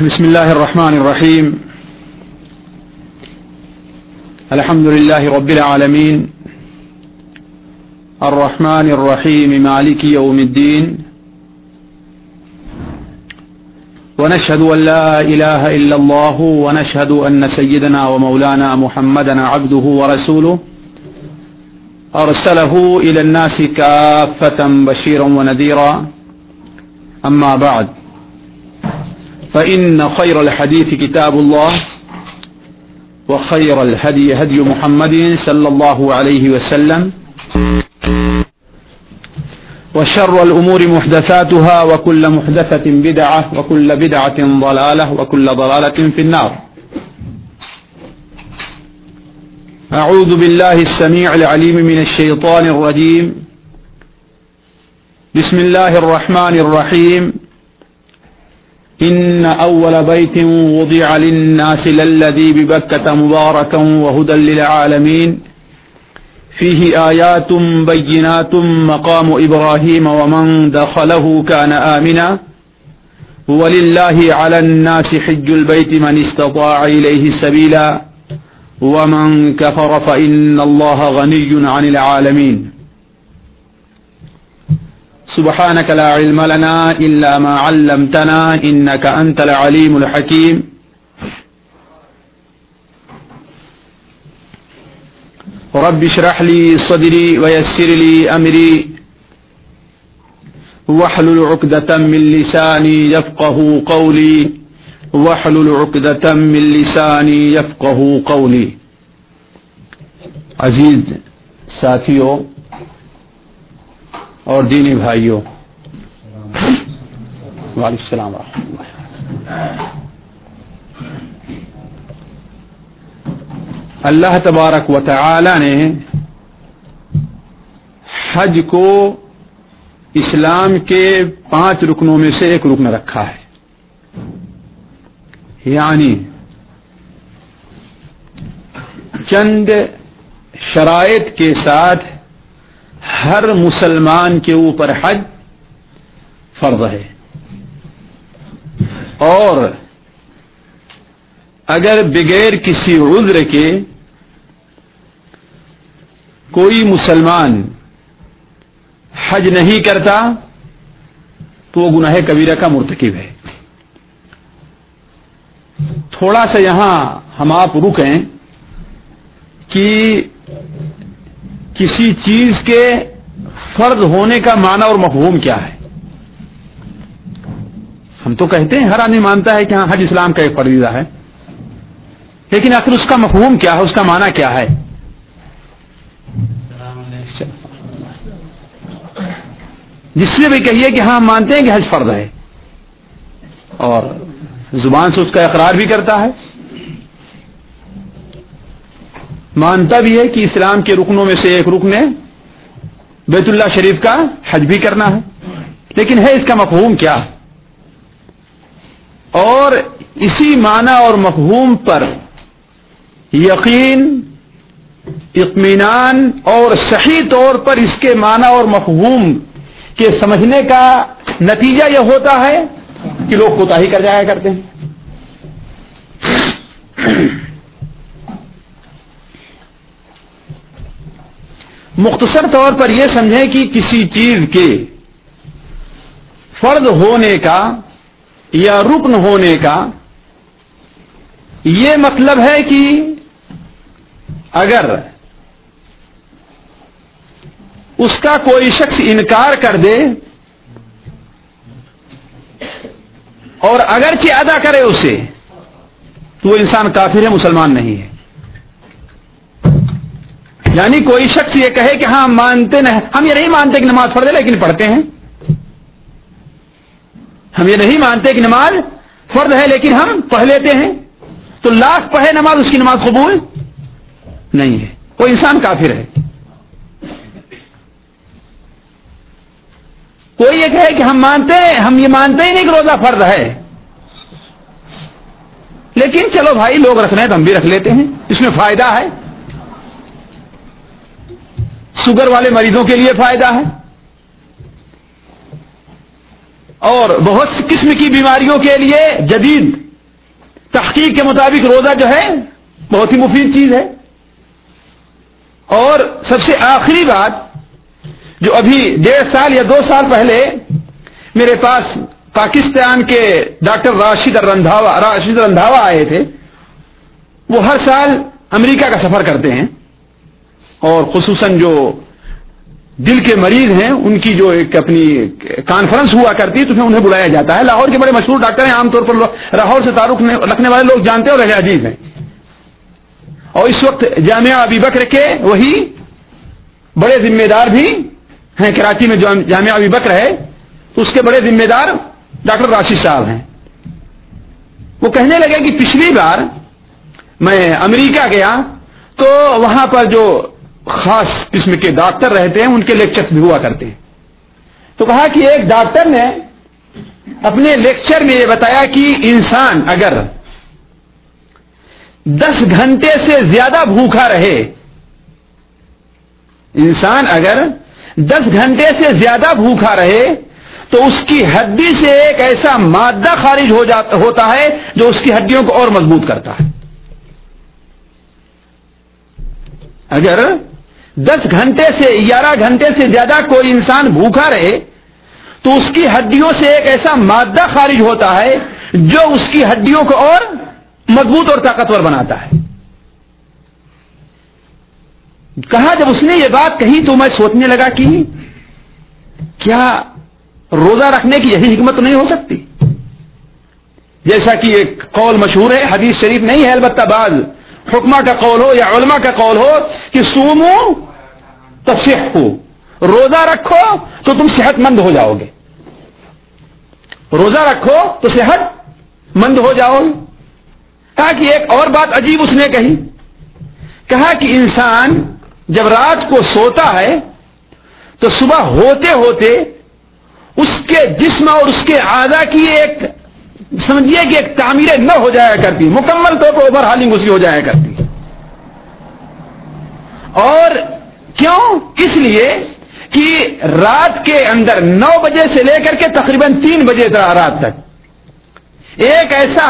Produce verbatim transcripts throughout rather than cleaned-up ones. بسم اللہ الرحمن الرحیم الحمد للہ رب العالمین الرحمن الرحیم مالک یوم الدین ونشهد أن لا إله إلا الله ونشهد أن سيدنا ومولانا محمدًا عبده ورسوله أرسله إلى الناس كافة بشيرا ونذيرا أما بعد فإن خير الحديث كتاب الله وخير الهدي هدي محمد صلى الله عليه وسلم وشر الأمور محدثاتها وكل محدثة بدعة وكل بدعة ضلالة وكل ضلالة في النار أعوذ بالله السميع العليم من الشيطان الرجيم بسم الله الرحمن الرحيم إن أول بيت وضع للناس للذي ببكة مباركا وهدى للعالمين فيه آيات بينات مقام إبراهيم ومن دخله كان آمنا ولله على الناس حج البيت من استطاع إليه سبيلا ومن كفر فإن الله غني عن العالمين سبحانك لا علم لنا إلا ما علمتنا إنك أنت العليم الحكيم. رب اشرح لي صدري ويسر لي أمري واحلل عقدة من لساني يفقه قولي واحلل عقدة من لساني يفقه قولي. عزیز ساتھیوں اور دینی بھائیوں، وعلیکم السلام ورحمۃ اللہ. اللہ تبارک و تعالی نے حج کو اسلام کے پانچ رکنوں میں سے ایک رکن رکھا ہے، یعنی چند شرائط کے ساتھ ہر مسلمان کے اوپر حج فرض ہے، اور اگر بغیر کسی عذر کے کوئی مسلمان حج نہیں کرتا تو وہ گناہ کبیرہ کا مرتکب ہے. تھوڑا سا یہاں ہم آپ رکیں کہ کسی چیز کے فرض ہونے کا معنی اور مفہوم کیا ہے. ہم تو کہتے ہیں، ہر آدمی مانتا ہے کہ ہاں حج اسلام کا ایک فریضہ ہے، لیکن آخر اس کا مفہوم کیا ہے، اس کا معنی کیا ہے؟ جس سے بھی کہیے کہ ہاں مانتے ہیں کہ حج فرض ہے، اور زبان سے اس کا اقرار بھی کرتا ہے، مانتا بھی ہے کہ اسلام کے رکنوں میں سے ایک رکن ہے بیت اللہ شریف کا حج بھی کرنا ہے، لیکن ہے اس کا مفہوم کیا؟ اور اسی معنی اور مفہوم پر یقین، اطمینان اور صحیح طور پر اس کے معنی اور مفہوم کے سمجھنے کا نتیجہ یہ ہوتا ہے کہ لوگ کوتاہی کر جایا کرتے ہیں. مختصر طور پر یہ سمجھیں کہ کسی چیز کے فرض ہونے کا یا رکن ہونے کا یہ مطلب ہے کہ اگر اس کا کوئی شخص انکار کر دے اور اگرچہ ادا کرے اسے تو وہ انسان کافر ہے، مسلمان نہیں ہے. یعنی کوئی شخص یہ کہے کہ ہاں مانتے نہیں، ہم یہ نہیں مانتے کہ نماز فرض ہے لیکن پڑھتے ہیں، ہم یہ نہیں مانتے کہ نماز فرض ہے لیکن ہم پڑھ لیتے ہیں، تو لاکھ پڑھے نماز اس کی نماز قبول نہیں ہے، وہ انسان کافر ہے. کوئی یہ کہے کہ ہم مانتے ہیں، ہم یہ مانتے ہی نہیں کہ روزہ فرض ہے، لیکن چلو بھائی لوگ رکھ رہے ہیں تو ہم بھی رکھ لیتے ہیں، اس میں فائدہ ہے، شوگر والے مریضوں کے لیے فائدہ ہے، اور بہت قسم کی بیماریوں کے لیے جدید تحقیق کے مطابق روزہ جو ہے بہت ہی مفید چیز ہے. اور سب سے آخری بات جو ابھی ڈیڑھ سال یا دو سال پہلے میرے پاس پاکستان کے ڈاکٹر راشد رندھاوا راشد رندھاوا آئے تھے. وہ ہر سال امریکہ کا سفر کرتے ہیں اور خصوصاً جو دل کے مریض ہیں ان کی جو ایک اپنی کانفرنس ہوا کرتی ہے تو پھر انہیں بلایا جاتا ہے. لاہور کے بڑے مشہور ڈاکٹر ہیں, عام طور پر لاہور سے تعلق رکھنے والے لوگ جانتے ہیں اور اہل حدیث ہیں, اور اس وقت جامعہ ابی بکر کے وہی بڑے ذمہ دار بھی ہیں. کراچی میں جامعہ ابی بکر ہے تو اس کے بڑے ذمہ دار ڈاکٹر راشد صاحب ہیں. وہ کہنے لگے کہ پچھلی بار میں امریکہ گیا تو وہاں پر جو خاص قسم کے ڈاکٹر رہتے ہیں ان کے لیکچرز بھی ہوا کرتے ہیں. تو کہا کہ ایک ڈاکٹر نے اپنے لیکچر میں یہ بتایا کہ انسان اگر دس گھنٹے سے زیادہ بھوکا رہے انسان اگر دس گھنٹے سے زیادہ بھوکا رہے تو اس کی ہڈی سے ایک ایسا مادہ خارج ہو جاتا ہوتا ہے جو اس کی ہڈیوں کو اور مضبوط کرتا ہے. اگر دس گھنٹے سے گیارہ گھنٹے سے زیادہ کوئی انسان بھوکا رہے تو اس کی ہڈیوں سے ایک ایسا مادہ خارج ہوتا ہے جو اس کی ہڈیوں کو اور مضبوط اور طاقتور بناتا ہے. کہا جب اس نے یہ بات کہی تو میں سوچنے لگا کہ کیا روزہ رکھنے کی یہی حکمت نہیں ہو سکتی, جیسا کہ ایک قول مشہور ہے, حدیث شریف نہیں ہے البتہ بعض حکمہ کا قول ہو یا علماء کا قول ہو کہ سومو تصحو, روزہ رکھو تو تم صحت مند ہو جاؤ گے, روزہ رکھو تو صحت مند ہو جاؤ گے. کہا کہ ایک اور بات عجیب اس نے کہی, کہا کہ انسان جب رات کو سوتا ہے تو صبح ہوتے ہوتے اس کے جسم اور اس کے اعضاء کی ایک سمجھیے کہ ایک تعمیر نہ ہو جایا کرتی, مکمل طور پر اوور ہالنگ اس کی ہو جایا کرتی. اور کیوں؟ اس لیے کہ رات کے اندر نو بجے سے لے کر کے تقریباً تین بجے رات تک ایک ایسا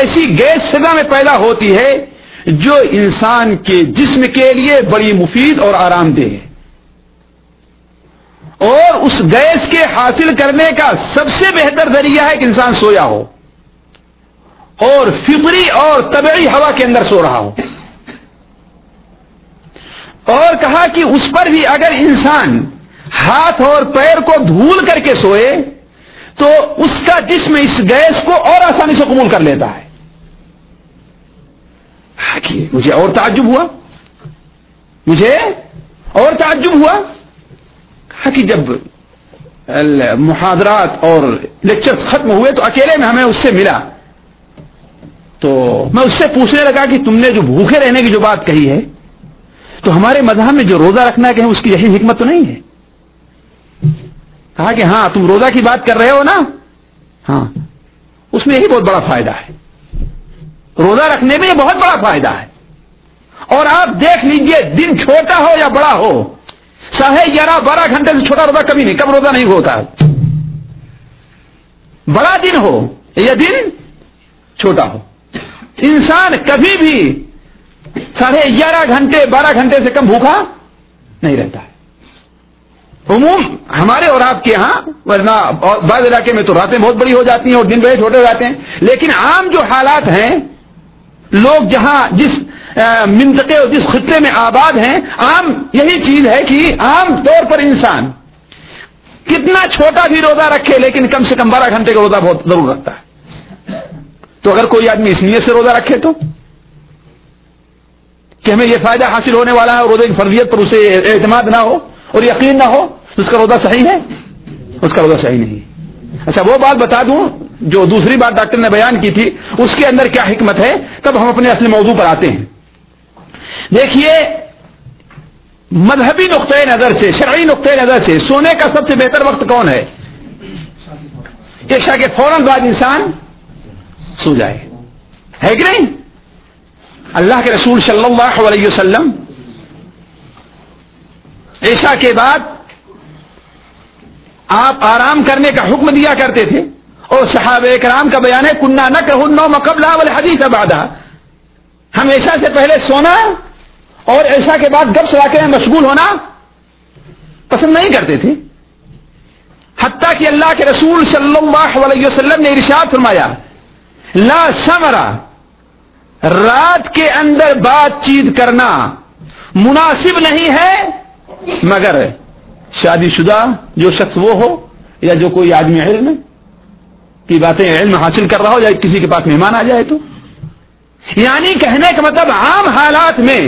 ایسی گیس فضا میں پیدا ہوتی ہے جو انسان کے جسم کے لیے بڑی مفید اور آرام دہ ہے. اور اس گیس کے حاصل کرنے کا سب سے بہتر ذریعہ ہے کہ انسان سویا ہو اور فطری اور طبعی ہوا کے اندر سو رہا ہو. اور کہا کہ اس پر بھی اگر انسان ہاتھ اور پیر کو دھول کر کے سوئے تو اس کا جسم اس گیس کو اور آسانی سے قبول کر لیتا ہے. مجھے اور تعجب ہوا مجھے اور تعجب ہوا کہ جب محاضرات اور لیکچرز ختم ہوئے تو اکیلے میں ہمیں اس سے ملا تو میں اس سے پوچھنے لگا کہ تم نے جو بھوکے رہنے کی جو بات کہی ہے تو ہمارے مذہب میں جو روزہ رکھنا کہیں اس کی یہی حکمت تو نہیں ہے. کہا کہ ہاں تم روزہ کی بات کر رہے ہو نا, ہاں اس میں یہی بہت بڑا فائدہ ہے, روزہ رکھنے میں یہ بہت بڑا فائدہ ہے. اور آپ دیکھ لیجئے دن چھوٹا ہو یا بڑا ہو, ساڑھے گیارہ بارہ گھنٹے سے چھوٹا روزہ کبھی نہیں, کب روزہ نہیں ہوتا, بڑا دن ہو یا دن چھوٹا ہو, انسان کبھی بھی ساڑھے گیارہ گھنٹے بارہ گھنٹے سے کم بھوکا نہیں رہتا ہے. عموم ہمارے اور آپ کے ہاں, ورنہ بعض علاقے میں تو راتیں بہت بڑی ہو جاتی ہیں اور دن بڑے چھوٹے ہو جاتے ہیں, لیکن عام جو حالات ہیں لوگ جہاں جس منطقے اور جس خطے میں آباد ہیں, عام یہی چیز ہے کہ عام طور پر انسان کتنا چھوٹا بھی روزہ رکھے لیکن کم سے کم بارہ گھنٹے کا روزہ بہت ضرور رکھتا ہے. تو اگر کوئی آدمی اس نیت سے روزہ رکھے تو کہ ہمیں یہ فائدہ حاصل ہونے والا ہے, روزے کی فرضیت پر اسے اعتماد نہ ہو اور یقین نہ ہو, اس کا روزہ صحیح ہے, اس کا روزہ صحیح نہیں ہے. اچھا وہ بات بتا دوں جو دوسری بات ڈاکٹر نے بیان کی تھی اس کے اندر کیا حکمت ہے, تب ہم اپنے اصل موضوع پر آتے ہیں. دیکھیے مذہبی نقطۂ نظر سے, شرعی نقطۂ نظر سے سونے کا سب سے بہتر وقت کون ہے؟ عشاء کے فوراً بعد انسان سو جائے, ہے کہ نہیں؟ اللہ کے رسول صلی اللہ علیہ وسلم عشاء کے بعد آپ آرام کرنے کا حکم دیا کرتے تھے. اور صحابہ کرام کا بیان ہے کننا نکرہ النوم قبلہ والحدیث بعدہ, ہم عشاء سے پہلے سونا اور عشاء کے بعد گپ شپ میں مشغول ہونا پسند نہیں کرتے تھے. حتیٰ کہ اللہ کے رسول صلی اللہ علیہ وسلم نے ارشاد فرمایا لا ثمرہ, رات کے اندر بات چیت کرنا مناسب نہیں ہے مگر شادی شدہ جو شخص وہ ہو یا جو کوئی آدمی علم کی باتیں علم حاصل کر رہا ہو یا کسی کے پاس مہمان آ جائے. تو یعنی کہنے کا مطلب عام حالات میں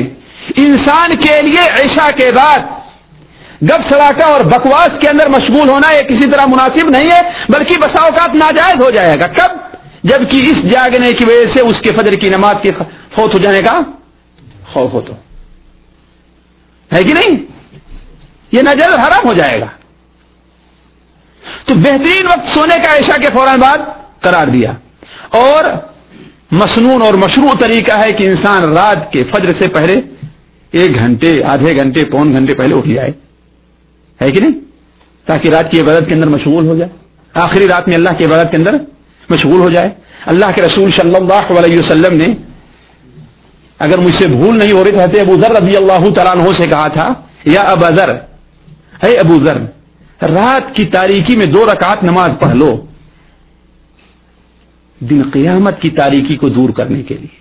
انسان کے لیے عشاء کے بعد گپ سڑاکا اور بکواس کے اندر مشغول ہونا یہ کسی طرح مناسب نہیں ہے, بلکہ بسا اوقات ناجائز ہو جائے گا. کب؟ جبکہ اس جاگنے کی وجہ سے اس کے فجر کی نماز کے فوت ہو جانے کا خوف ہو تو ہے کہ نہیں, یہ ناجائز حرام ہو جائے گا. تو بہترین وقت سونے کا عشاء کے فوراً بعد قرار دیا, اور مسنون اور مشروع طریقہ ہے کہ انسان رات کے فجر سے پہلے ایک گھنٹے آدھے گھنٹے پون گھنٹے پہلے اٹھ جائے, ہے کہ نہیں, تاکہ رات کی عبادت کے اندر مشغول ہو جائے, آخری رات میں اللہ کی عبادت کے اندر مشغول ہو جائے. اللہ کے رسول صلی اللہ علیہ وسلم نے, اگر مجھ سے بھول نہیں ہو رہی, کہتے ابو ذر رضی اللہ تعالیٰ عنہ سے کہا تھا یا ابا ذر, اے ابو ذر, رات کی تاریکی میں دو رکعت نماز پڑھ لو دن قیامت کی تاریکی کو دور کرنے کے لیے.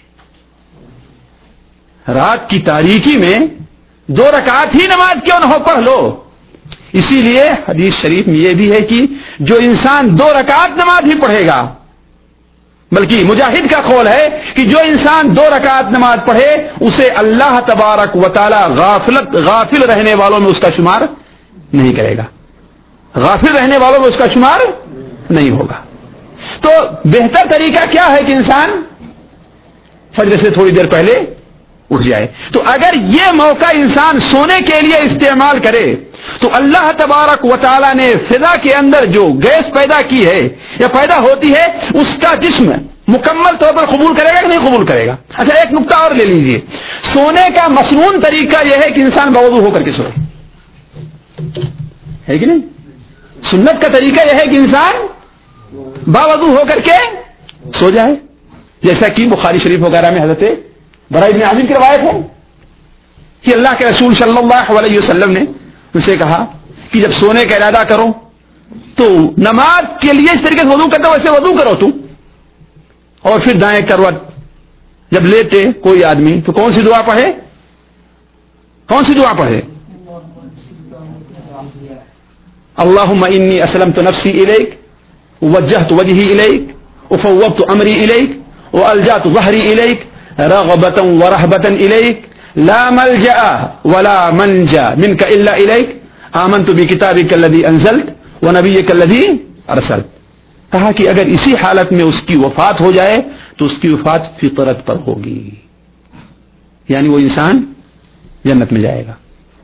رات کی تاریکی میں دو رکعت ہی نماز کیوں نہ ہو پڑھ لو. اسی لیے حدیث شریف میں یہ بھی ہے کہ جو انسان دو رکعت نماز ہی پڑھے گا, بلکہ مجاہد کا قول ہے کہ جو انسان دو رکعت نماز پڑھے اسے اللہ تبارک و تعالی غافلت غافل رہنے والوں میں اس کا شمار نہیں کرے گا, غافل رہنے والوں میں اس کا شمار نہیں ہوگا. تو بہتر طریقہ کیا ہے کہ انسان فجر سے تھوڑی دیر پہلے اٹھ جائے. تو اگر یہ موقع انسان سونے کے لیے استعمال کرے تو اللہ تبارک و تعالی نے فضا کے اندر جو گیس پیدا کی ہے یا پیدا ہوتی ہے اس کا جسم مکمل طور پر قبول کرے گا کہ نہیں قبول کرے گا. اچھا ایک نقطہ اور لے لیجئے, سونے کا مسنون طریقہ یہ ہے کہ انسان باوضو ہو کر کے سوئے, ہے کہ نہیں. سنت کا طریقہ یہ ہے کہ انسان باوضو ہو کر کے سو جائے, جیسا کہ بخاری شریف وغیرہ میں حضرت برائے ابن عازم کی روایت ہے کہ اللہ کے رسول صلی اللہ علیہ وسلم نے ان سے کہا کہ جب سونے کا ارادہ کرو تو نماز کے لیے اس طریقے سے وضو کرتا ہو ویسے وضو کرو تم, اور پھر دائیں کروٹ جب لیٹے کوئی آدمی تو کون سی دعا پڑھے, کون سی دعا پڑھے, اللہم انی اسلمت نفسی الیک وجہت وجہی الیک افوضت امری الیک والجات ظہری الیک رغبتا ورہبتا الیک لا ملجأ ولا منجا منک الا الیک آمنت بکتابک الذی انزلت ونبیک الذی ارسلت. کہا کہ اگر اسی حالت میں اس کی وفات ہو جائے تو اس کی وفات فطرت پر ہوگی, یعنی وہ انسان جنت میں جائے گا.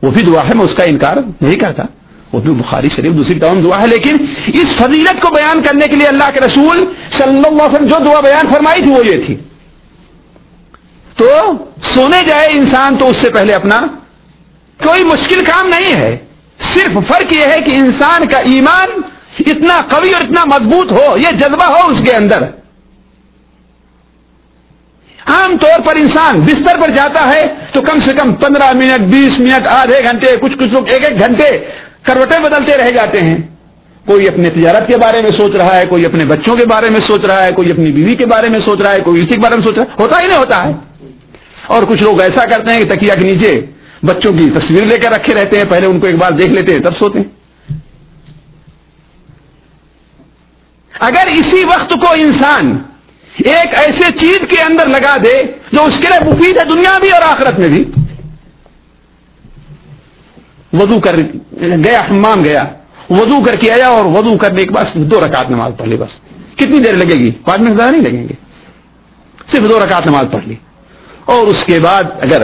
وہ بھی دعا ہے, میں اس کا انکار نہیں کرتا, وہ بھی بخاری شریف دوسری تمام دعا ہے, لیکن اس فضیلت کو بیان کرنے کے لیے اللہ کے رسول صلی اللہ علیہ وسلم جو دعا بیان فرمائی تھی وہ یہ تھی. تو سونے جائے انسان تو اس سے پہلے اپنا کوئی مشکل کام نہیں ہے, صرف فرق یہ ہے کہ انسان کا ایمان اتنا قوی اور اتنا مضبوط ہو, یہ جذبہ ہو اس کے اندر. عام طور پر انسان بستر پر جاتا ہے تو کم سے کم پندرہ منٹ بیس منٹ آدھے گھنٹے کچھ کچھ لوگ ایک ایک گھنٹے کروٹیں بدلتے رہ جاتے ہیں. کوئی اپنے تجارت کے بارے میں سوچ رہا ہے, کوئی اپنے بچوں کے بارے میں سوچ رہا ہے, کوئی اپنی بیوی کے بارے میں سوچ رہا ہے, کوئی اسی کے بارے میں سوچ رہا ہے, ہوتا ہی نہیں ہوتا ہے. اور کچھ لوگ ایسا کرتے ہیں کہ تکیہ کے نیچے بچوں کی تصویر لے کر رکھے رہتے ہیں, پہلے ان کو ایک بار دیکھ لیتے ہیں تب سوتے ہیں. اگر اسی وقت کو انسان ایک ایسے چیز کے اندر لگا دے جو اس کے لیے مفید ہے دنیا بھی اور آخرت میں بھی, وضو کر گیا, حمام گیا, وضو کر کے آیا اور وضو کرنے کے بعد دو رکعت نماز پڑھ لی, بس کتنی دیر لگے گی, پانچ منٹ زیادہ نہیں لگیں گے, صرف دو رکعت نماز پڑھ لی. اور اس کے بعد اگر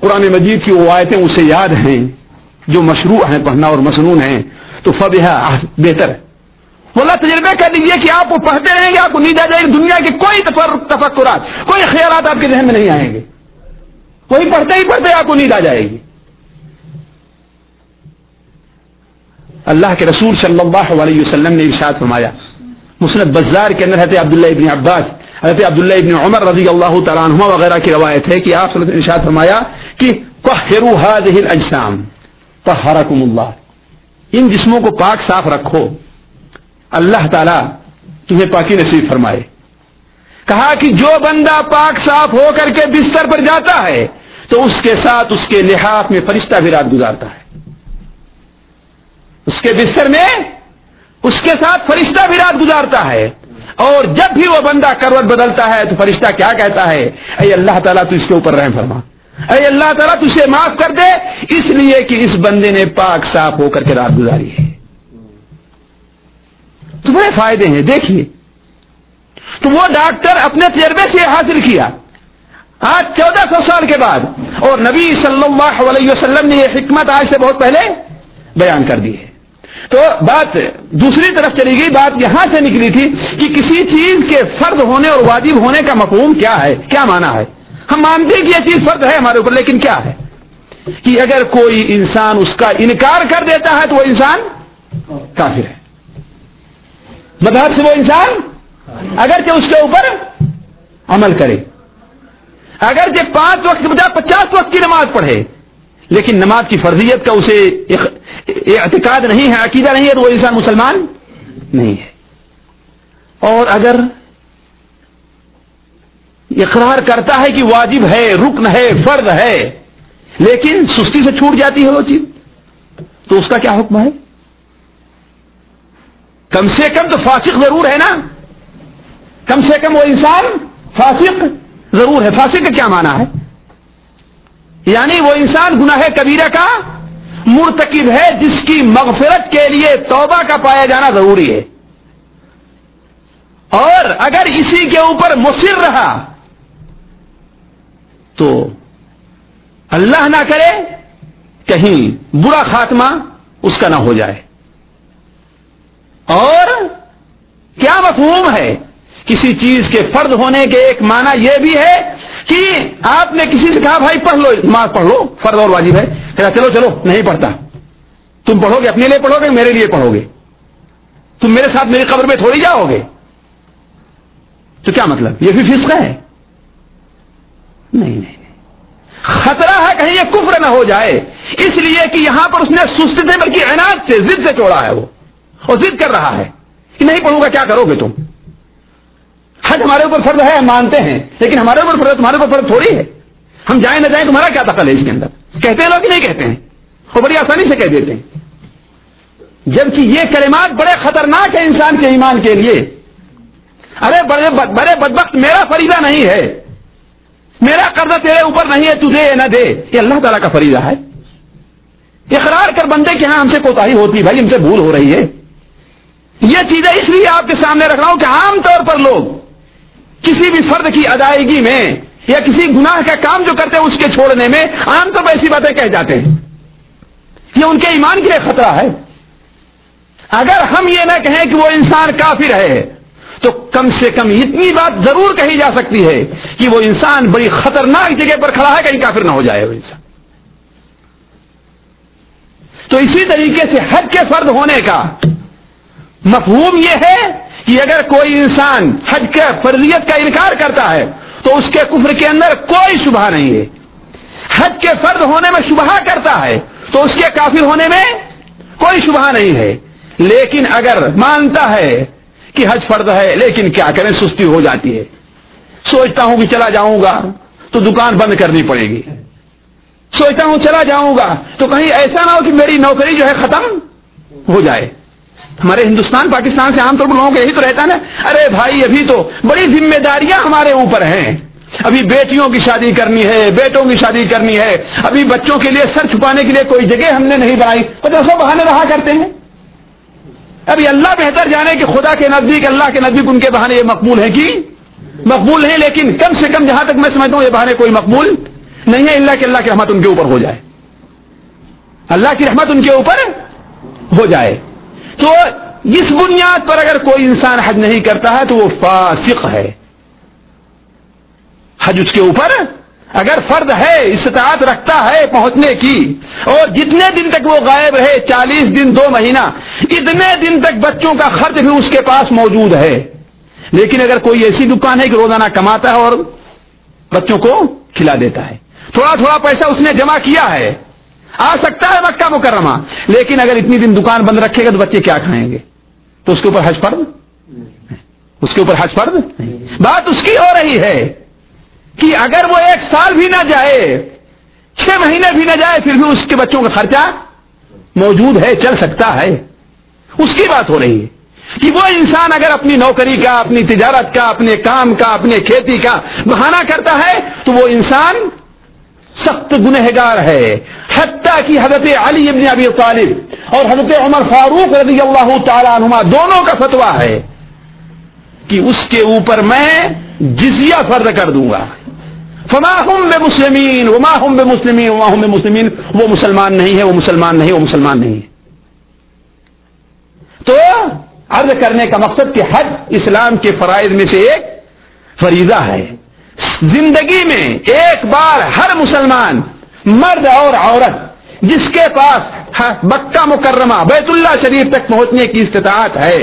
قرآن مجید کی وہ آیتیں اسے یاد ہیں جو مشروع ہیں پڑھنا اور مسنون ہیں تو فبہا بہتر ہے. واللہ تجربہ کر دیجیے کہ آپ وہ پڑھتے رہیں گے, آپ کو نیند آ جائے گی, دنیا کے کوئی تفکرات کوئی خیالات آپ کے ذہن میں نہیں آئیں گے, وہی پڑھتے ہی پڑھتے آپ کو نیند آ جائے گی. اللہ کے رسول صلی اللہ علیہ وسلم نے ارشاد فرمایا. مسند بزار کے اندر حضرت عبداللہ ابن عباس، حضرت عبداللہ ابن عمر رضی اللہ تعالیٰ عنہ وغیرہ کی روایت ہے کہ آپ صلی اللہ علیہ وسلم نے ارشاد فرمایا کہ طہروا هذه الاجسام طہرکم اللہ، ان جسموں کو پاک صاف رکھو، اللہ تعالیٰ تمہیں پاکی نصیب فرمائے. کہا کہ جو بندہ پاک صاف ہو کر کے بستر پر جاتا ہے تو اس کے ساتھ اس کے لحاف میں فرشتہ بھی رات گزارتا ہے، اس کے بستر میں اس کے ساتھ فرشتہ بھی رات گزارتا ہے. اور جب بھی وہ بندہ کروٹ بدلتا ہے تو فرشتہ کیا کہتا ہے؟ اے اللہ تعالیٰ تو اس کے اوپر رحم فرما، اے اللہ تعالیٰ تو اسے معاف کر دے، اس لیے کہ اس بندے نے پاک صاف ہو کر کے رات گزاری ہے. تو بڑے فائدے ہیں. دیکھیے تو وہ ڈاکٹر اپنے تجربے سے حاصل کیا آج چودہ سو سال کے بعد، اور نبی صلی اللہ علیہ وسلم نے یہ حکمت آج سے بہت پہلے بیان کر دی ہے. تو بات دوسری طرف چلی گئی، بات یہاں سے نکلی تھی کہ کسی چیز کے فرض ہونے اور واجب ہونے کا مفہوم کیا ہے، کیا معنی ہے. ہم مانتے کہ یہ چیز فرض ہے ہمارے اوپر، لیکن کیا ہے کہ اگر کوئی انسان اس کا انکار کر دیتا ہے تو وہ انسان کافر ہے، مذہب سے وہ انسان اگرچہ اس کے اوپر عمل کرے، اگرچہ پانچ وقت کے بجائے پچاس وقت کی نماز پڑھے، لیکن نماز کی فرضیت کا اسے اعتقاد نہیں ہے، عقیدہ نہیں ہے، تو وہ انسان مسلمان نہیں ہے. اور اگر اقرار کرتا ہے کہ واجب ہے، رکن ہے، فرض ہے، لیکن سستی سے چھوٹ جاتی ہے وہ چیز، تو اس کا کیا حکم ہے؟ کم سے کم تو فاسق ضرور ہے نا، کم سے کم وہ انسان فاسق ضرور ہے. فاسق کا کیا معنی ہے؟ یعنی وہ انسان گناہ کبیرہ کا مرتکب ہے جس کی مغفرت کے لیے توبہ کا پایا جانا ضروری ہے، اور اگر اسی کے اوپر مصر رہا تو اللہ نہ کرے کہیں برا خاتمہ اس کا نہ ہو جائے. اور کیا مفہوم ہے کسی چیز کے فرض ہونے کے؟ ایک معنی یہ بھی ہے کہ آپ نے کسی سے کہا بھائی پڑھ لو، ماں پڑھ لو، فرض اور واجب ہے، کہا چلو چلو نہیں پڑھتا، تم پڑھو گے، اپنے لیے پڑھو گے، میرے لیے پڑھو گے، تم میرے ساتھ میری قبر میں تھوڑی جاؤ گے. تو کیا مطلب؟ یہ بھی فسق ہے؟ نہیں نہیں، خطرہ ہے کہیں یہ کفر نہ ہو جائے، اس لیے کہ یہاں پر اس نے سست سے بلکہ عناد سے، ضد سے چھوڑا ہے، وہ اور ضد کر رہا ہے کہ نہیں پڑھوں گا، کیا کرو گے تم؟ حج ہمارے اوپر فرض ہے، ہم مانتے ہیں، لیکن ہمارے اوپر فرض تمہارے اوپر فرض تھوڑی ہے، ہم جائیں نہ جائیں تمہارا کیا دخل ہے اس کے اندر. کہتے ہیں لوگ کہ نہیں کہتے ہیں، وہ بڑی آسانی سے کہہ دیتے ہیں، جبکہ یہ کلمات بڑے خطرناک ہیں انسان کے ایمان کے لیے. ارے بڑے بڑے بدبخت، میرا فریضہ نہیں ہے، میرا قرضہ تیرے اوپر نہیں ہے، تجھے نہ دے، یہ اللہ تعالیٰ کا فریضہ ہے. اقرار کر بندے کہ ہاں ہم سے کوتاہی ہوتی، بھائی ہم سے بھول ہو رہی ہے. یہ چیزیں اس لیے آپ کے سامنے رکھ رہا ہوں کہ عام طور پر لوگ کسی بھی فرد کی ادائیگی میں یا کسی گناہ کا کام جو کرتے ہیں اس کے چھوڑنے میں عام طور پر ایسی باتیں کہہ جاتے ہیں، یہ ان کے ایمان کے لیے خطرہ ہے. اگر ہم یہ نہ کہیں کہ وہ انسان کافر ہے تو کم سے کم اتنی بات ضرور کہی جا سکتی ہے کہ وہ انسان بڑی خطرناک جگہ پر کھڑا ہے، کہیں کافر نہ ہو جائے وہ انسان. تو اسی طریقے سے حج کے فرض ہونے کا مفہوم یہ ہے کہ اگر کوئی انسان حج کے فرضیت کا انکار کرتا ہے تو اس کے کفر کے اندر کوئی شبہ نہیں ہے. حج کے فرض ہونے میں شبہ کرتا ہے تو اس کے کافر ہونے میں کوئی شبہ نہیں ہے. لیکن اگر مانتا ہے کہ حج فرض ہے لیکن کیا کریں سستی ہو جاتی ہے، سوچتا ہوں کہ چلا جاؤں گا تو دکان بند کرنی پڑے گی، سوچتا ہوں چلا جاؤں گا تو کہیں ایسا نہ ہو کہ میری نوکری جو ہے ختم ہو جائے. ہمارے ہندوستان پاکستان سے عام طور پر لوگوں کے یہی تو رہتا ہے نا، ارے بھائی ابھی تو بڑی ذمہ داریاں ہمارے اوپر ہیں، ابھی بیٹیوں کی شادی کرنی ہے، بیٹوں کی شادی کرنی ہے، ابھی بچوں کے لیے سر چھپانے کے لیے کوئی جگہ ہم نے نہیں بنائی، پتہ سو بہانے رہا کرتے ہیں. ابھی اللہ بہتر جانے کہ خدا کے نزدیک، اللہ کے نزدیک ان کے بہانے یہ مقبول ہے کہ مقبول نہیں، لیکن کم سے کم جہاں تک میں سمجھتا ہوں یہ بہانے کوئی مقبول نہیں ہے، اللہ کہ اللہ کی رحمت ان کے اوپر ہو جائے، اللہ کی رحمت ان کے اوپر ہو جائے. تو اس بنیاد پر اگر کوئی انسان حج نہیں کرتا ہے تو وہ فاسق ہے، حج اس کے اوپر اگر فرد ہے استطاعت رکھتا ہے پہنچنے کی, اور جتنے دن تک وہ غائب ہے چالیس دن دو مہینہ اتنے دن تک بچوں کا خرچ بھی اس کے پاس موجود ہے. لیکن اگر کوئی ایسی دکان ہے کہ روزانہ کماتا ہے اور بچوں کو کھلا دیتا ہے, تھوڑا تھوڑا پیسہ اس نے جمع کیا ہے, آ سکتا ہے مکہ مکرمہ, لیکن اگر اتنی دن دکان بند رکھے گا تو بچے کیا کھائیں گے, تو اس کے اوپر حج فرض اس کے اوپر حج فرض نہیں. بات اس کی ہو رہی ہے کہ اگر وہ ایک سال بھی نہ جائے, چھ مہینے بھی نہ جائے, پھر بھی اس کے بچوں کا خرچہ موجود ہے, چل سکتا ہے. اس کی بات ہو رہی ہے کہ وہ انسان اگر اپنی نوکری کا, اپنی تجارت کا, اپنے کام کا, اپنے کھیتی کا بہانہ کرتا ہے تو وہ انسان سخت گنہگار ہے. حتیٰ کہ حضرت علی ابن ابی طالب اور حضرت عمر فاروق رضی اللہ تعالیٰ عنہما دونوں کا فتویٰ ہے کہ اس کے اوپر میں جزیہ فرض کر دوں گا. فما هم بمسلمین وما هم بمسلمین وما هم بمسلمین, وہ مسلمان نہیں ہے, وہ مسلمان نہیں, وہ مسلمان نہیں ہے. تو عرض کرنے کا مقصد کہ حج اسلام کے فرائض میں سے ایک فریضہ ہے. زندگی میں ایک بار ہر مسلمان مرد اور عورت جس کے پاس مکہ مکرمہ بیت اللہ شریف تک پہنچنے کی استطاعت ہے,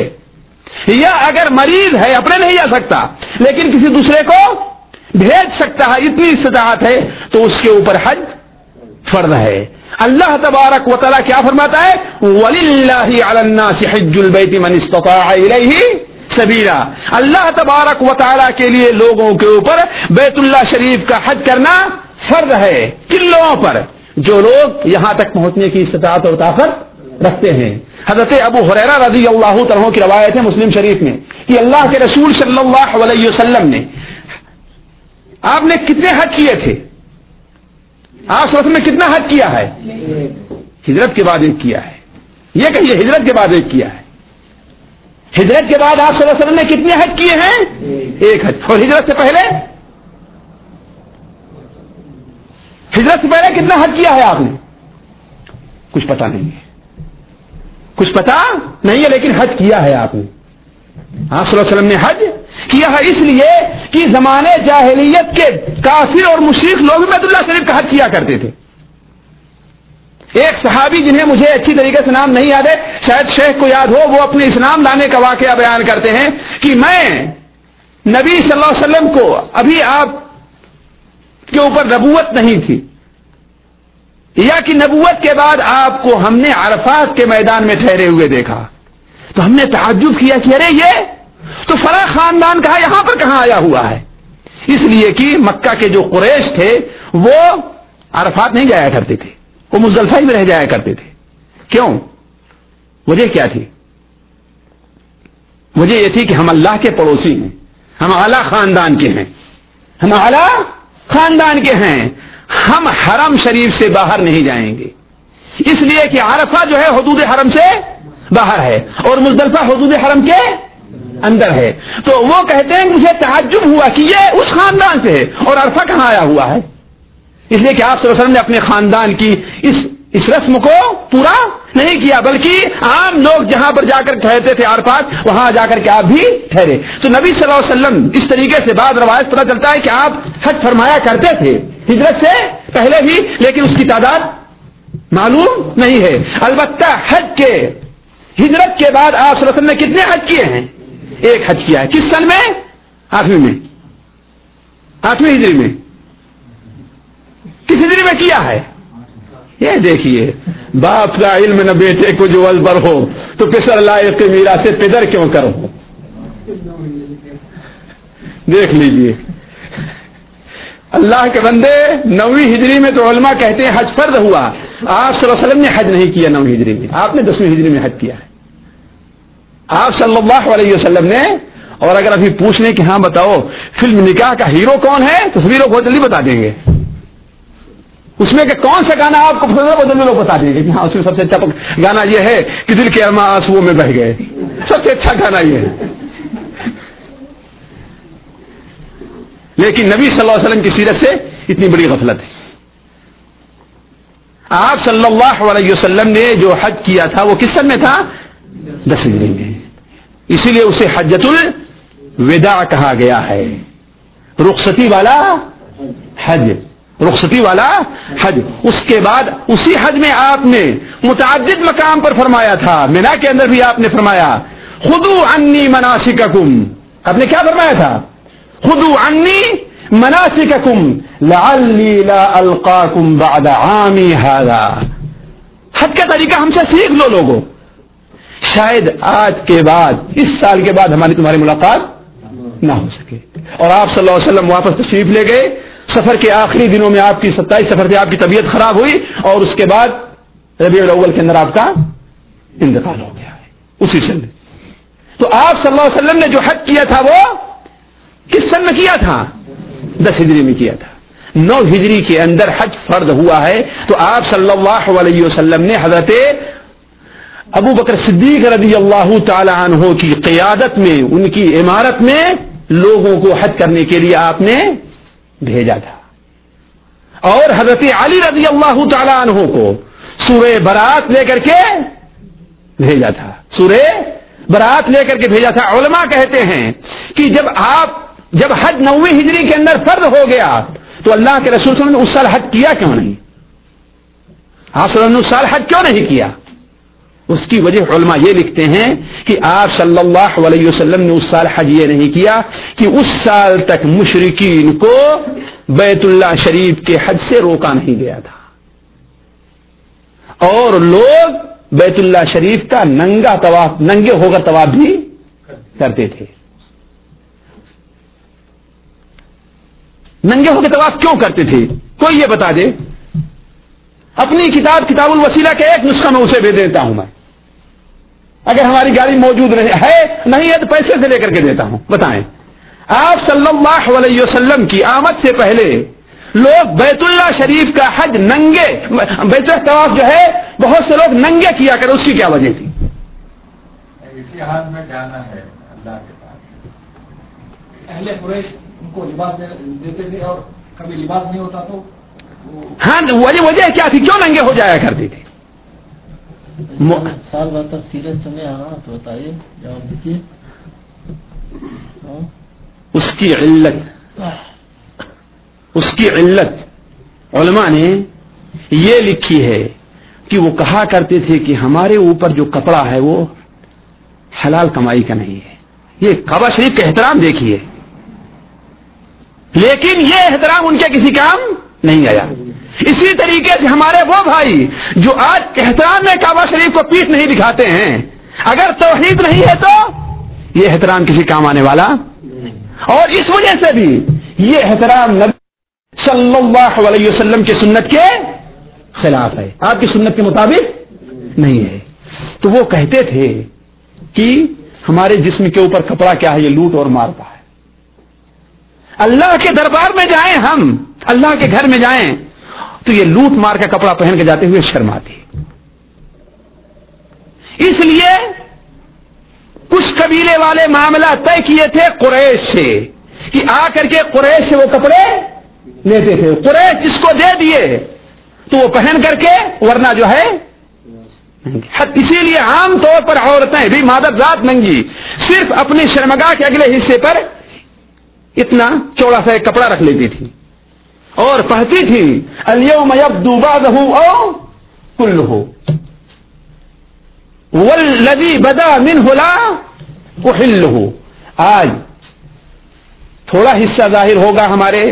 یا اگر مریض ہے اپنے نہیں جا سکتا لیکن کسی دوسرے کو بھیج سکتا ہے, اتنی استطاعت ہے تو اس کے اوپر حج فرض ہے. اللہ تبارک و تعالیٰ کیا فرماتا ہے, وَلِلَّهِ عَلَى النَّاسِ حِجُّ الْبَيْتِ مَنِ اسْتَطَاعَ إِلَيْهِ سبیلا. اللہ تبارک و تعالیٰ کے لیے لوگوں کے اوپر بیت اللہ شریف کا حج کرنا فرض ہے, کن لوگوں پر, جو لوگ یہاں تک پہنچنے کی استطاعت اور طاقت رکھتے ہیں. حضرت ابو ہریرہ رضی اللہ عنہ کی روایت ہے مسلم شریف میں کہ اللہ کے رسول صلی اللہ علیہ وسلم نے, آپ نے کتنے حج کیے تھے, آپ سفر میں کتنا حج کیا ہے, ہجرت کے بعد ایک کیا ہے, یہ کہیے ہجرت کے بعد ایک کیا ہے, ہجرت کے بعد آپ صلی اللہ علیہ وسلم نے کتنے حج کیے ہیں, ایک حج. اور ہجرت سے پہلے, ہجرت سے پہلے کتنا حج کیا ہے آپ نے, کچھ پتا نہیں ہے, کچھ پتا نہیں ہے, لیکن حج کیا ہے آپ نے. آپ صلی اللہ علیہ وسلم نے حج کیا ہے اس لیے کہ زمانے جاہلیت کے کافر اور مشرک لوگ بیت اللہ شریف کا حج کیا کرتے تھے. ایک صحابی جنہیں مجھے اچھی طریقے سے نام نہیں یاد ہے, شاید شیخ کو یاد ہو, وہ اپنے اسلام لانے کا واقعہ بیان کرتے ہیں کہ میں نبی صلی اللہ علیہ وسلم کو, ابھی آپ کے اوپر نبوت نہیں تھی یا کہ نبوت کے بعد آپ کو ہم نے عرفات کے میدان میں ٹھہرے ہوئے دیکھا, تو ہم نے تعجب کیا کہ ارے یہ تو فلاں خاندان کا یہاں پر کہاں آیا ہوا ہے, اس لیے کہ مکہ کے جو قریش تھے وہ عرفات نہیں جایا کرتے تھے, وہ مزدلفہ میں رہ جایا کرتے تھے. کیوں, وجہ کیا تھی, وجہ یہ تھی کہ ہم اللہ کے پڑوسی ہیں, ہم اعلیٰ خاندان کے ہیں, ہم اعلیٰ خاندان کے ہیں, ہم حرم شریف سے باہر نہیں جائیں گے, اس لیے کہ عرفہ جو ہے حدود حرم سے باہر ہے اور مزدلفہ حدود حرم کے اندر ہے. تو وہ کہتے ہیں کہ مجھے تعجب ہوا کہ یہ اس خاندان سے ہے اور عرفہ کہاں آیا ہوا ہے, اس لیے کہ آپ صلی اللہ علیہ وسلم نے اپنے خاندان کی اس اس رسم کو پورا نہیں کیا, بلکہ عام لوگ جہاں پر جا کر ٹھہرتے تھے عرفات, وہاں جا کر کے آپ بھی ٹھہرے. تو نبی صلی اللہ علیہ وسلم اس طریقے سے بعض روایت پتہ چلتا ہے کہ آپ حج فرمایا کرتے تھے ہجرت سے پہلے بھی, لیکن اس کی تعداد معلوم نہیں ہے. البتہ حج کے ہجرت کے بعد آپ صلی اللہ علیہ وسلم نے کتنے حج کیے ہیں, ایک حج کیا ہے. کس سال میں, آٹھویں میں, آٹھویں ہجری میں, کس ہجری میں کیا ہے, یہ دیکھیے باپ کا علم نہ بیٹے کو جو البر ہو تو پسر لائق میرا سے پدر کیوں کرو, دیکھ لیجئے. اللہ کے بندے نویں ہجری میں تو علماء کہتے ہیں حج فرض ہوا, آپ صلی اللہ علیہ وسلم نے حج نہیں کیا نویں ہجری میں, آپ نے دسویں ہجری میں حج کیا ہے آپ صلی اللہ علیہ وسلم نے. اور اگر ابھی پوچھ لیں کہ ہاں بتاؤ فلم نکاح کا ہیرو کون ہے, تصویروں کو جلدی بتا دیں گے, اس میں کہ کون سا گانا آپ کو پسند ہے وہ دونوں لوگ بتا دیں گے کہ ہاں اس میں سب سے اچھا گانا یہ ہے کہ دل کے ارماں آنسوؤں میں بہہ گئے, سب سے اچھا گانا یہ ہے. لیکن نبی صلی اللہ علیہ وسلم کی سیرت سے اتنی بڑی غفلت ہے. آپ صلی اللہ علیہ وسلم نے جو حج کیا تھا وہ کس سن میں تھا, دس ہجری میں, اسی لیے اسے حجۃ الوداع کہا گیا ہے, رخصتی والا حج. رخصتی والا حج. اس کے بعد اسی حج میں آپ نے متعدد مقام پر فرمایا تھا، مینا کے اندر بھی آپ نے فرمایا خذو عنی مناسککم، آپ نے کیا فرمایا تھا؟ خذو عنی مناسککم لعلی لا القاکم بعد عامی ھذا. حج کا طریقہ ہم سے سیکھ لو لوگوں، شاید آج کے بعد اس سال کے بعد ہماری تمہاری ملاقات نہ ہو سکے. اور آپ صلی اللہ علیہ وسلم واپس تشریف لے گئے، سفر کے آخری دنوں میں آپ کی ستائیس سفر سے آپ کی طبیعت خراب ہوئی اور اس کے بعد ربیع الاول کے اندر آپ کا انتقال ہو گیا ہے اسی سن میں. تو آپ صلی اللہ علیہ وسلم نے جو حج کیا تھا وہ کس سن میں کیا تھا؟ دس ہجری میں کیا تھا. نو ہجری کے اندر حج فرض ہوا ہے. تو آپ صلی اللہ علیہ وسلم نے حضرت ابو بکر صدیق رضی اللہ تعالی عنہ کی قیادت میں، ان کی امارت میں لوگوں کو حج کرنے کے لیے آپ نے بھیجا تھا، اور حضرت علی رضی اللہ تعالی عنہ کو سورہ برات لے کر کے بھیجا تھا، سورہ برات لے کر کے بھیجا تھا. علماء کہتے ہیں کہ جب آپ جب حج نویں ہجری کے اندر فرض ہو گیا تو اللہ کے رسول صلی اللہ علیہ وسلم نے اس سال حج کیا کیوں نہیں؟ آپ صلی اللہ علیہ وسلم نے اس سال حج کیوں نہیں کیا؟ اس کی وجہ علماء یہ لکھتے ہیں کہ آپ صلی اللہ علیہ وسلم نے اس سال حج یہ نہیں کیا کہ اس سال تک مشرکین کو بیت اللہ شریف کے حج سے روکا نہیں گیا تھا، اور لوگ بیت اللہ شریف کا ننگا طواف، ننگے ہو کر طواف بھی کرتے تھے. ننگے ہو کے طواف کیوں کرتے تھے؟ کوئی یہ بتا دے. اپنی کتاب کتاب الوسیلہ کے ایک نسخہ میں اسے بھیج دیتا ہوں میں، اگر ہماری گاڑی موجود رہے ہے، نہیں ہے تو پیسے سے لے کر کے دیتا ہوں. بتائیں آپ صلی اللہ علیہ وسلم کی آمد سے پہلے لوگ بیت اللہ شریف کا حج ننگے، بیت اللہ طواف جو ہے بہت سے لوگ ننگے کیا کرے، اس کی کیا وجہ تھی؟ اسی حال میں جانا ہے اللہ کے پاس. اہل قریش ان کو لباس دیتے تھے اور کبھی لباس نہیں ہوتا، تو ہاں وجہ کیا تھی کیوں ننگے ہو جایا کرتے تھے؟ سال بعد تک سیریس چلے آ رہا تو بتائیے، جواب دیجیے. اس کی علت اس کی علت علماء نے یہ لکھی ہے کہ وہ کہا کرتے تھے کہ ہمارے اوپر جو کپڑا ہے وہ حلال کمائی کا نہیں ہے. یہ کعبہ شریف کا احترام دیکھیے، لیکن یہ احترام ان کے کسی کام نہیں آیا. اسی طریقے سے ہمارے وہ بھائی جو آج احترام میں کعبہ شریف کو پیٹ نہیں دکھاتے ہیں، اگر توحید نہیں ہے تو یہ احترام کسی کام آنے والا. اور اس وجہ سے بھی یہ احترام نبی صلی اللہ علیہ وسلم کی سنت کے خلاف ہے، آپ کی سنت کے مطابق نہیں ہے. تو وہ کہتے تھے کہ ہمارے جسم کے اوپر کپڑا کیا ہے، یہ لوٹ اور مارتا ہے. اللہ کے دربار میں جائیں، ہم اللہ کے گھر میں جائیں تو یہ لوٹ مار کا کپڑا پہن کے جاتے ہوئے شرم آتی. اس لیے کچھ قبیلے والے معاملہ طے کیے تھے قریش سے کہ آ کر کے قریش سے وہ کپڑے لیتے تھے، قریش اس کو دے دیے تو وہ پہن کر کے، ورنہ جو ہے. اسی لیے عام طور پر عورتیں بھی مادر ذات ننگی صرف اپنی شرمگاہ کے اگلے حصے پر اتنا چوڑا سا ایک کپڑا رکھ لیتی تھی اور پڑھتی تھی الیوم یبدو بعضہ او کلہ والذی بدا منہ لا احلہ. آج تھوڑا حصہ ظاہر ہوگا ہمارے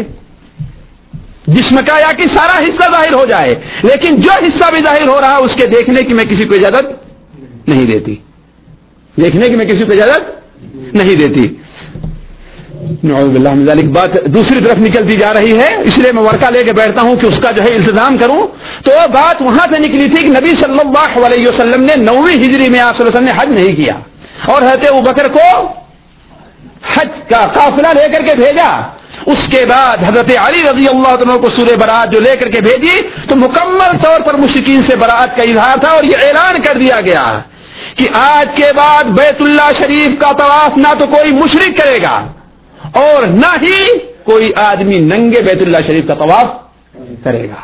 جسم کا، یا کہ سارا حصہ ظاہر ہو جائے، لیکن جو حصہ بھی ظاہر ہو رہا اس کے دیکھنے کی میں کسی کو اجازت نہیں دیتی، دیکھنے کی میں کسی کو اجازت نہیں دیتی. نعوذ باللہ من ذلک. بات دوسری طرف نکلتی جا رہی ہے، اس لیے میں ورقہ لے کے بیٹھتا ہوں کہ اس کا جو ہے التزام کروں. تو بات وہاں سے نکلی تھی کہ نبی صلی اللہ علیہ وسلم نے نویں ہجری میں آپ صلی اللہ علیہ وسلم نے حج نہیں کیا، اور حضرت ابوبکر کو حج کا قافلہ لے کر کے بھیجا. اس کے بعد حضرت علی رضی اللہ عنہ کو سورہ برات جو لے کر کے بھیجی تو مکمل طور پر مشرکین سے برات کا اظہار تھا، اور یہ اعلان کر دیا گیا کہ آج کے بعد بیت اللہ شریف کا طواف نہ تو کوئی مشرک کرے گا اور نہ ہی کوئی آدمی ننگے بیت اللہ شریف کا طواف کرے گا.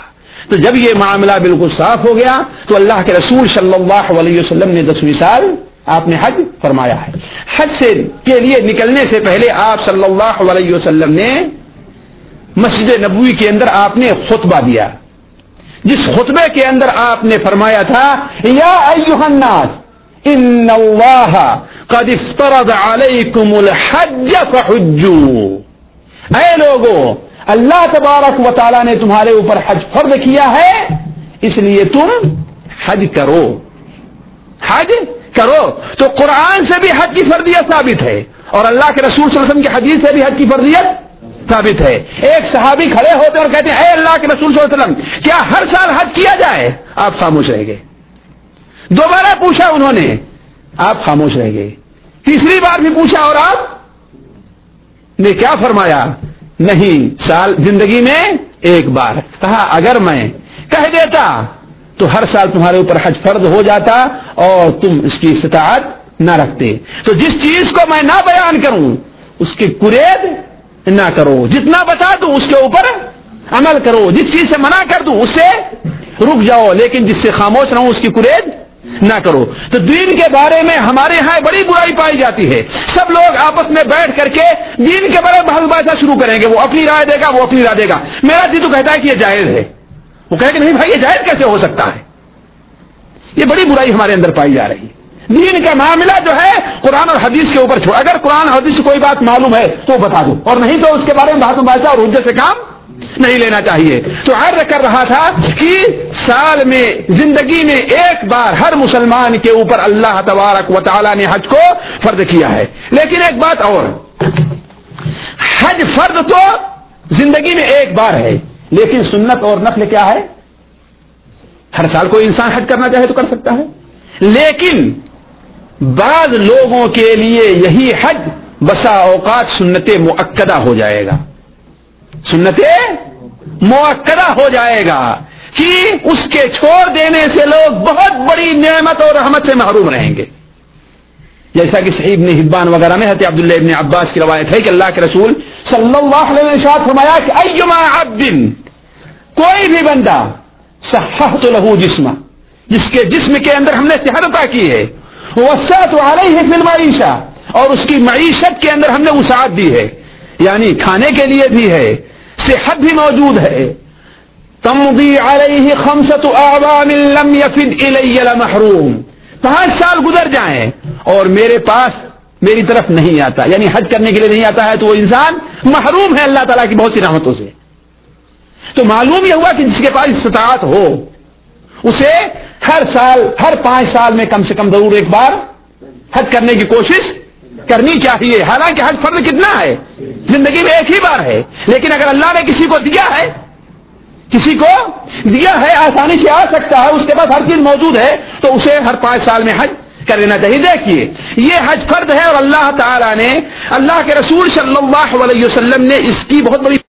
تو جب یہ معاملہ بالکل صاف ہو گیا تو اللہ کے رسول صلی اللہ علیہ وسلم نے دسویں سال آپ نے حج فرمایا ہے. حج سے کے لیے نکلنے سے پہلے آپ صلی اللہ علیہ وسلم نے مسجد نبوی کے اندر آپ نے خطبہ دیا, جس خطبے کے اندر آپ نے فرمایا تھا یا ایھا الناس ان اللہ قد افترض علیکم الحج فحجوا, اے لوگوں اللہ تبارک و تعالیٰ نے تمہارے اوپر حج فرض کیا ہے اس لیے تم حج کرو, حج کرو. تو قرآن سے بھی حج کی فرضیت ثابت ہے اور اللہ کے رسول صلی اللہ علیہ وسلم کی حدیث سے بھی حج کی فرضیت ثابت ہے. ایک صحابی کھڑے ہوتے اور کہتے ہیں اے اللہ کے رسول صلی اللہ علیہ وسلم کیا ہر سال حج کیا جائے؟ آپ خاموش رہ گئے. دوبارہ پوچھا انہوں نے, آپ خاموش رہ گئے. تیسری بار بھی پوچھا اور آپ نے کیا فرمایا؟ نہیں, سال زندگی میں ایک بار. کہا اگر میں کہہ دیتا تو ہر سال تمہارے اوپر حج فرض ہو جاتا اور تم اس کی استطاعت نہ رکھتے. تو جس چیز کو میں نہ بیان کروں اس کی کرید نہ کرو, جتنا بتا دوں اس کے اوپر عمل کرو, جس چیز سے منع کر دوں اس سے رک جاؤ, لیکن جس سے خاموش رہوں اس کی کرید نہ کرو. تو دین کے بارے میں ہمارے ہاں بڑی برائی پائی جاتی ہے. سب لوگ آپس میں بیٹھ کر کے دین کے بارے میں بحث بحث شروع کریں گے, وہ اپنی رائے دے گا وہ اپنی رائے دے گا. میرا دل تو کہتا ہے کہ یہ جائز ہے, وہ کہے کہ نہیں بھائی یہ جائز کیسے ہو سکتا ہے. یہ بڑی برائی ہمارے اندر پائی جا رہی ہے. دین کا معاملہ جو ہے قرآن اور حدیث کے اوپر چھوڑ. اگر قرآن اور حدیث سے کوئی بات معلوم ہے تو بتا دو, اور نہیں تو اس کے بارے میں بحث مباحثہ اور حجت سے کام نہیں لینا چاہیے. تو عرض کر رہا تھا کہ سال میں زندگی میں ایک بار ہر مسلمان کے اوپر اللہ تبارک و تعالی نے حج کو فرض کیا ہے. لیکن ایک بات اور, حج فرض تو زندگی میں ایک بار ہے لیکن سنت اور نفل کیا ہے؟ ہر سال کوئی انسان حج کرنا چاہے تو کر سکتا ہے, لیکن بعض لوگوں کے لیے یہی حج بسا اوقات سنت مؤکدہ ہو جائے گا, سنت مؤکدہ ہو جائے گا کہ اس کے چھوڑ دینے سے لوگ بہت بڑی نعمت اور رحمت سے محروم رہیں گے. جیسا کہ صحیح ابن حبان وغیرہ میں حضرت عبداللہ ابن عباس کی روایت ہے کہ اللہ کے رسول صلی اللہ علیہ وسلم نے فرمایا کہ ایما عبد, کوئی بھی بندہ صححت له جسمہ, جس کے جسم کے اندر ہم نے صحت عطا کی ہے, وسعت علیہ فی المعیشہ, اور اس کی معیشت کے اندر ہم نے وسعت دی ہے, یعنی کھانے کے لیے بھی ہے, صحت بھی موجود ہے. تمضی علیہ خمسۃ اعوام لم یفد الی المحروم, پانچ سال گزر جائیں اور میرے پاس میری طرف نہیں آتا, یعنی حج کرنے کے لیے نہیں آتا ہے, تو وہ انسان محروم ہے اللہ تعالیٰ کی بہت سی رحمتوں سے. تو معلوم یہ ہوا کہ جس کے پاس استطاعت ہو اسے ہر سال ہر پانچ سال میں کم سے کم ضرور ایک بار حج کرنے کی کوشش کرنی چاہیے. حالانکہ حج فرض کتنا ہے؟ زندگی میں ایک ہی بار ہے, لیکن اگر اللہ نے کسی کو دیا ہے, کسی کو دیا ہے, آسانی سے آ سکتا ہے, اس کے پاس ہر چیز موجود ہے, تو اسے ہر پانچ سال میں حج کر لینا چاہیے. دیکھیے یہ حج فرض ہے اور اللہ تعالیٰ نے, اللہ کے رسول صلی اللہ علیہ وسلم نے اس کی بہت بڑی